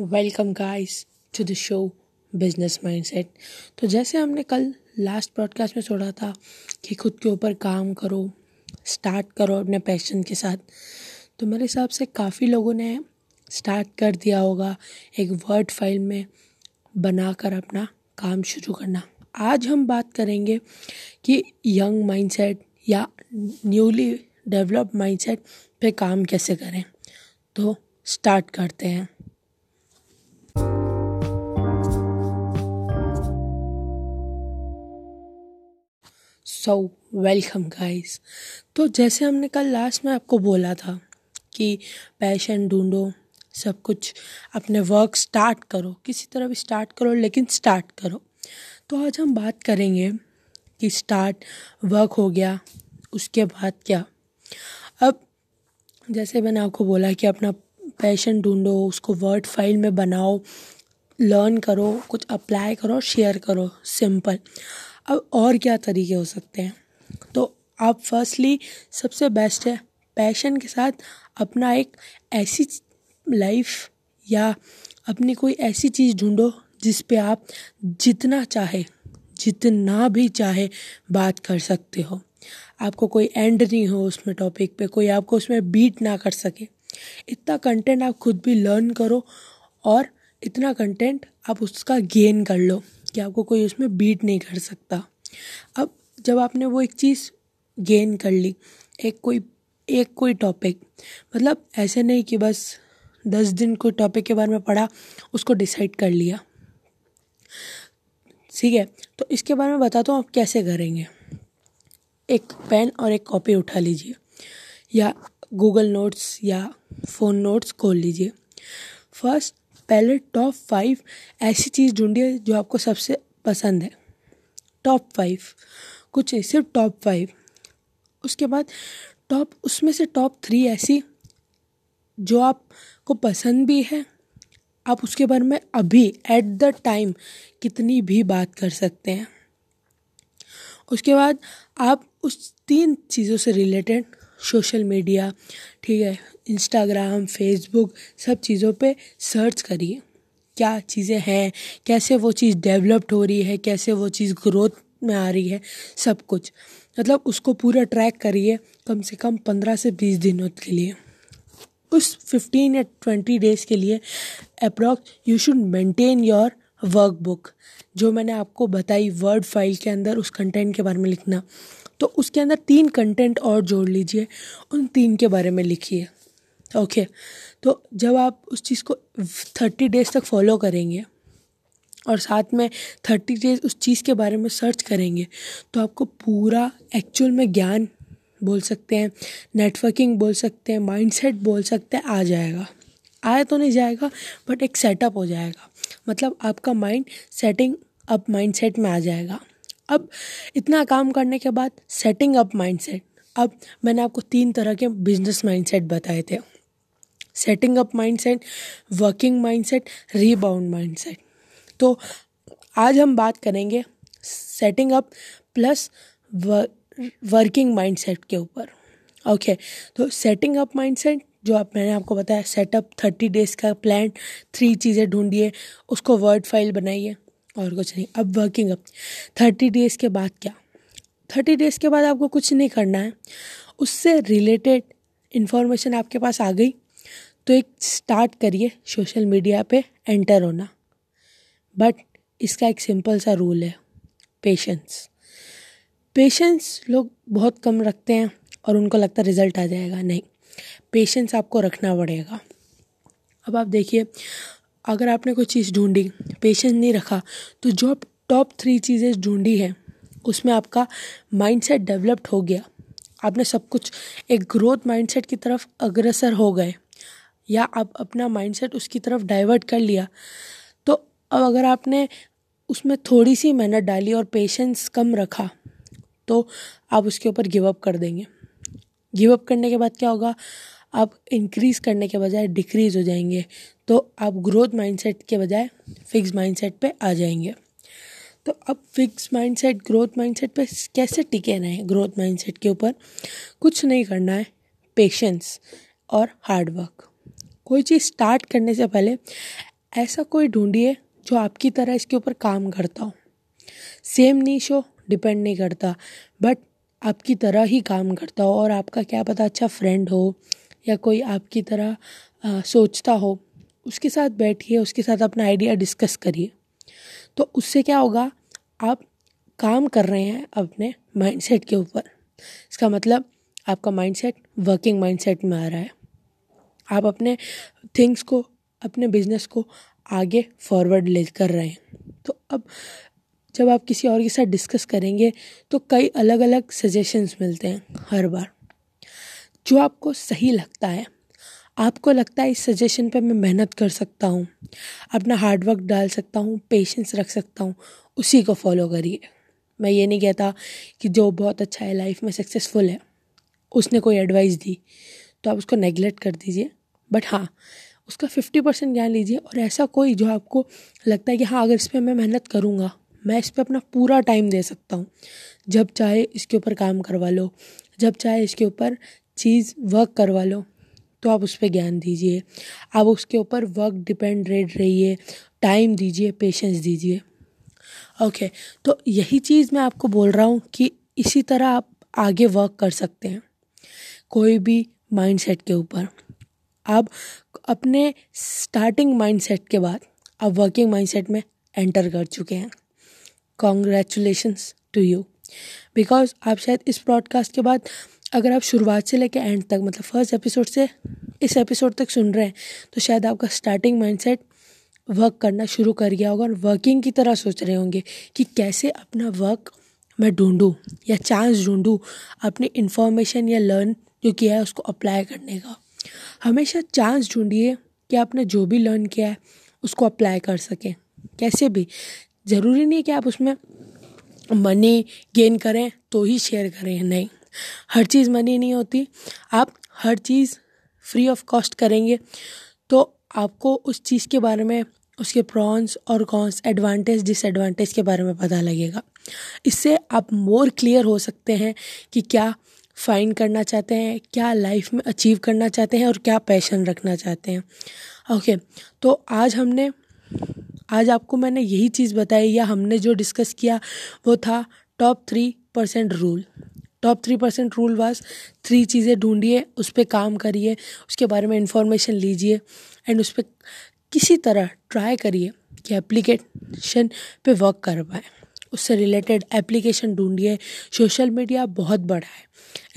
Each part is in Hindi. Welcome guys to the show business mindset. तो जैसे हमने कल लास्ट पॉडकास्ट में छोड़ा था कि खुद के ऊपर काम करो, स्टार्ट करो अपने पैशन के साथ, तो मेरे हिसाब से काफ़ी लोगों ने स्टार्ट कर दिया होगा एक वर्ड फाइल में बनाकर अपना काम शुरू करना। आज हम बात करेंगे कि यंग माइंडसेट या न्यूली डेवलप्ड माइंडसेट पे काम कैसे करें। तो स्टार्ट करते हैं। So welcome guys. तो जैसे हमने कल लास्ट में आपको बोला था कि पैशन ढूंढो, सब कुछ अपने वर्क स्टार्ट करो, किसी तरह भी स्टार्ट करो लेकिन स्टार्ट करो। तो आज हम बात करेंगे कि स्टार्ट वर्क हो गया, उसके बाद क्या। अब जैसे मैंने आपको बोला कि अपना पैशन ढूंढो, उसको वर्ड फाइल में बनाओ, लर्न करो, कुछ अप्लाई करो, शेयर करो, सिंपल। अब और क्या तरीके हो सकते हैं। तो आप फर्स्टली सबसे बेस्ट है पैशन के साथ अपना एक ऐसी लाइफ या अपनी कोई ऐसी चीज़ ढूंढो जिस पे आप जितना भी चाहे बात कर सकते हो। आपको कोई एंड नहीं हो उसमें, टॉपिक पे कोई आपको उसमें बीट ना कर सके। इतना कंटेंट आप खुद भी लर्न करो और इतना कंटेंट आप उसका गेन कर लो कि आपको कोई उसमें बीट नहीं कर सकता। अब जब आपने वो एक चीज़ गेन कर ली, एक कोई टॉपिक, मतलब ऐसे नहीं कि बस 10 दिन कोई टॉपिक के बारे में पढ़ा, उसको डिसाइड कर लिया, ठीक है। तो इसके बारे में बताता हूँ आप कैसे करेंगे। एक पेन और एक कॉपी उठा लीजिए या गूगल नोट्स या फ़ोन नोट्स खोल लीजिए। फर्स्ट पहले टॉप 5 ऐसी चीज़ ढूंढिए जो आपको सबसे पसंद है। टॉप 5 कुछ नहीं, सिर्फ टॉप 5। उसके बाद उसमें से टॉप 3 ऐसी जो आपको पसंद भी है, आप उसके बारे में अभी एट द टाइम कितनी भी बात कर सकते हैं। उसके बाद आप उस 3 चीज़ों से रिलेटेड सोशल मीडिया, ठीक है, इंस्टाग्राम, फेसबुक, सब चीज़ों पे सर्च करिए क्या चीज़ें हैं, कैसे वो चीज़ डेवलप्ड हो रही है, कैसे वो चीज़ ग्रोथ में आ रही है, सब कुछ। मतलब उसको पूरा ट्रैक करिए कम से कम 15 से 20 दिनों के लिए। उस 15 या 20 डेज़ के लिए approx you should maintain your workbook, जो मैंने आपको बताई वर्ड फाइल के अंदर उस कंटेंट के बारे में लिखना। तो उसके अंदर 3 कंटेंट और जोड़ लीजिए, उन 3 के बारे में लिखिए, ओके। तो जब आप उस चीज़ को 30 डेज़ तक फॉलो करेंगे और साथ में 30 डेज़ उस चीज़ के बारे में सर्च करेंगे, तो आपको पूरा एक्चुअल में ज्ञान बोल सकते हैं, नेटवर्किंग बोल सकते हैं, माइंडसेट बोल सकते हैं, आ जाएगा। आया तो नहीं जाएगा बट एक सेटअप हो जाएगा, मतलब आपका माइंड सेटिंग अप माइंडसेट में आ जाएगा। अब इतना काम करने के बाद सेटिंग अप माइंडसेट, अब मैंने आपको 3 तरह के बिजनेस माइंडसेट बताए थे, setting up mindset, working mindset, rebound mindset. तो आज हम बात करेंगे setting up plus working mindset के ऊपर, ओके। तो सेटिंग अप माइंडसेट जो मैंने आपको बताया, सेटअप 30 डेज़ का प्लान, 3 चीज़ें ढूंढिए, उसको वर्ड फाइल बनाइए और कुछ नहीं। अब वर्किंग अप, 30 डेज़ के बाद क्या। 30 डेज़ के बाद आपको कुछ नहीं करना है, उससे रिलेटेड इन्फॉर्मेशन आपके पास आ गई, तो एक स्टार्ट करिए सोशल मीडिया पे एंटर होना। बट इसका एक सिंपल सा रूल है, पेशेंस लोग बहुत कम रखते हैं और उनको लगता है रिजल्ट आ जाएगा। नहीं, पेशेंस आपको रखना पड़ेगा। अब आप देखिए, अगर आपने कोई चीज़ ढूंढी, पेशेंस नहीं रखा, तो जो आप टॉप 3 चीज़ें ढूंढी हैं उसमें आपका माइंडसेट डेवलप्ड हो गया, आपने सब कुछ एक ग्रोथ माइंडसेट की तरफ अग्रसर हो गए या आप अपना माइंडसेट उसकी तरफ डाइवर्ट कर लिया। तो अब अगर आपने उसमें थोड़ी सी मेहनत डाली और पेशेंस कम रखा तो आप उसके ऊपर गिव अप कर देंगे। गिव अप करने के बाद क्या होगा, आप इंक्रीज़ करने के बजाय डिक्रीज़ हो जाएंगे, तो आप ग्रोथ माइंडसेट के बजाय फिक्स माइंडसेट पे आ जाएंगे। तो अब फिक्स माइंडसेट, ग्रोथ माइंडसेट पे कैसे टिके रहें, ग्रोथ माइंडसेट के ऊपर कुछ नहीं करना है, पेशेंस और हार्डवर्क। कोई चीज़ स्टार्ट करने से पहले ऐसा कोई ढूंढिए जो आपकी तरह इसके ऊपर काम करता हो, सेम नीश हो, डिपेंड नहीं करता, बट आपकी तरह ही काम करता हो और आपका क्या पता अच्छा फ्रेंड हो या कोई आपकी तरह सोचता हो। उसके साथ बैठिए, उसके साथ अपना आइडिया डिस्कस करिए। तो उससे क्या होगा, आप काम कर रहे हैं अपने माइंडसेट के ऊपर। इसका मतलब आपका माइंडसेट वर्किंग माइंडसेट में आ रहा है। आप अपने थिंग्स को, अपने बिजनेस को आगे फॉरवर्ड ले कर रहे हैं। तो अब जब आप किसी और के साथ डिस्कस करेंगे तो कई अलग अलग सजेशंस मिलते हैं हर बार, जो आपको सही लगता है। आपको लगता है इस सजेशन पे मैं मेहनत कर सकता हूँ, अपना हार्डवर्क डाल सकता हूँ, पेशेंस रख सकता हूँ, उसी को फॉलो करिए। मैं ये नहीं कहता कि जो बहुत अच्छा है, लाइफ में सक्सेसफुल है, उसने कोई एडवाइस दी तो आप उसको नेगलेक्ट कर दीजिए, बट हाँ उसका 50% ज्ञान लीजिए। और ऐसा कोई जो आपको लगता है कि हाँ अगर इस पर मैं मेहनत करूँगा, मैं इस पर अपना पूरा टाइम दे सकता हूँ, जब चाहे इसके ऊपर काम करवा लो, जब चाहे इसके ऊपर चीज़ वर्क करवा लो, तो आप उस पर ज्ञान दीजिए। आप उसके ऊपर वर्क डिपेंड रहिए, टाइम दीजिए, पेशेंस दीजिए। ओके, तो यही चीज़ मैं आपको बोल रहा हूँ कि इसी तरह आप आगे वर्क कर सकते हैं कोई भी माइंडसेट के ऊपर। आप अपने स्टार्टिंग माइंडसेट के बाद आप वर्किंग माइंडसेट में एंटर कर चुके हैं। कॉन्ग्रेचुलेशंस टू यू, बिकॉज आप शायद इस ब्रॉडकास्ट के बाद, अगर आप शुरुआत से लेकर एंड तक, मतलब फर्स्ट एपिसोड से इस एपिसोड तक सुन रहे हैं, तो शायद आपका स्टार्टिंग माइंडसेट वर्क करना शुरू कर गया होगा और वर्किंग की तरह सोच रहे होंगे कि कैसे अपना वर्क मैं ढूंढूं या चांस ढूंढूं अपनी इन्फॉर्मेशन या लर्न जो किया है उसको अप्लाई करने का। हमेशा चांस ढूंढिए कि आपने जो भी लर्न किया है उसको अप्लाई कर सकें, कैसे भी। ज़रूरी नहीं कि आप उसमें मनी गेन करें तो ही शेयर करें, नहीं, हर चीज़ मनी नहीं होती। आप हर चीज़ फ्री ऑफ कॉस्ट करेंगे तो आपको उस चीज़ के बारे में, उसके प्रॉन्स और कॉन्स, एडवांटेज, डिसएडवांटेज के बारे में पता लगेगा। इससे आप मोर क्लियर हो सकते हैं कि क्या फाइंड करना चाहते हैं, क्या लाइफ में अचीव करना चाहते हैं और क्या पैशन रखना चाहते हैं। ओके, तो आज आपको मैंने यही चीज़ बताई, या हमने जो डिस्कस किया वो था टॉप 3% रूल। टॉप 3% रूल वास 3 चीज़ें ढूंढिए, उस पर काम करिए, उसके बारे में इन्फॉर्मेशन लीजिए एंड उस पर किसी तरह ट्राई करिए कि एप्लीकेशन पे वर्क कर पाए। उससे रिलेटेड एप्लीकेशन ढूंढिए। सोशल मीडिया बहुत बड़ा है,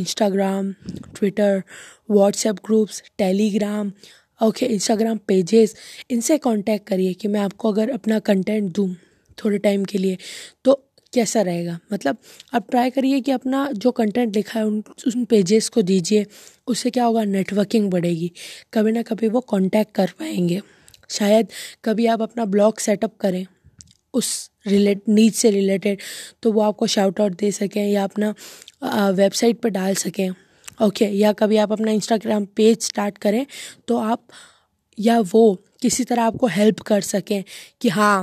Instagram, Twitter, WhatsApp groups, Telegram, okay, Instagram pages, इनसे कांटेक्ट करिए कि मैं आपको अगर अपना कंटेंट दूँ थोड़े टाइम के लिए तो कैसा रहेगा। मतलब आप ट्राई करिए कि अपना जो कंटेंट लिखा है उन पेजेस को दीजिए। उससे क्या होगा, नेटवर्किंग बढ़ेगी, कभी ना कभी वो कांटेक्ट कर पाएंगे। शायद कभी आप अपना ब्लॉग सेटअप करें उस नीड से रिलेटेड, तो वो आपको शाउट आउट दे सकें या अपना वेबसाइट पर डाल सकें। ओके, या कभी आप अपना इंस्टाग्राम पेज स्टार्ट करें तो आप या वो किसी तरह आपको हेल्प कर सकें कि हाँ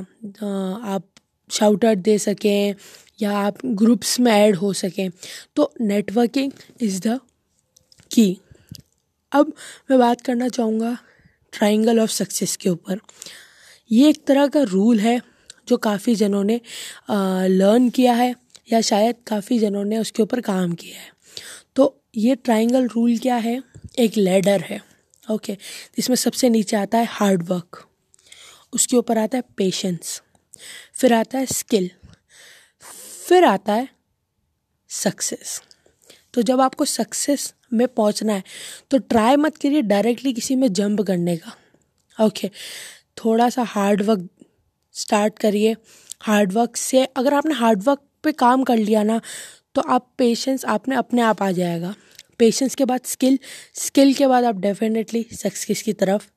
आप शाउट आउट दे सकें या आप ग्रुप्स में ऐड हो सकें। तो नेटवर्किंग इज़ द की। अब मैं बात करना चाहूँगा ट्रायंगल ऑफ सक्सेस के ऊपर। ये एक तरह का रूल है जो काफ़ी जनों ने लर्न किया है या शायद काफ़ी जनों ने उसके ऊपर काम किया है। तो ये ट्रायंगल रूल क्या है, एक लैडर है, ओके, जिसमें सबसे नीचे आता है हार्ड वर्क, उसके ऊपर आता है पेशेंस, फिर आता है स्किल, फिर आता है सक्सेस। तो जब आपको सक्सेस में पहुंचना है तो ट्राई मत करिए डायरेक्टली किसी में जंप करने का। ओके, थोड़ा सा हार्डवर्क स्टार्ट करिए। हार्डवर्क से अगर आपने हार्डवर्क पे काम कर लिया ना तो आप पेशेंस आपने अपने आप आ जाएगा। पेशेंस के बाद स्किल, स्किल के बाद आप डेफिनेटली सक्सेस की तरफ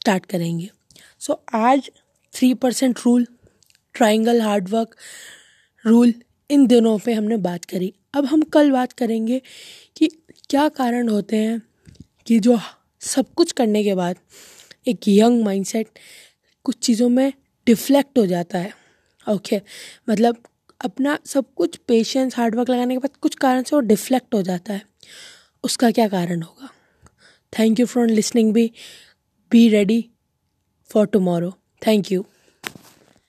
स्टार्ट करेंगे। सो आज 3% रूल, ट्रायंगल, हार्डवर्क रूल, इन दिनों पे हमने बात करी। अब हम कल बात करेंगे कि क्या कारण होते हैं कि जो सब कुछ करने के बाद एक यंग माइंडसेट कुछ चीज़ों में डिफ्लेक्ट हो जाता है। ओके, मतलब अपना सब कुछ पेशेंस, हार्डवर्क लगाने के बाद कुछ कारण से वो डिफ्लेक्ट हो जाता है। उसका क्या कारण होगा? Thank you for listening. Be ready for tomorrow. Thank you.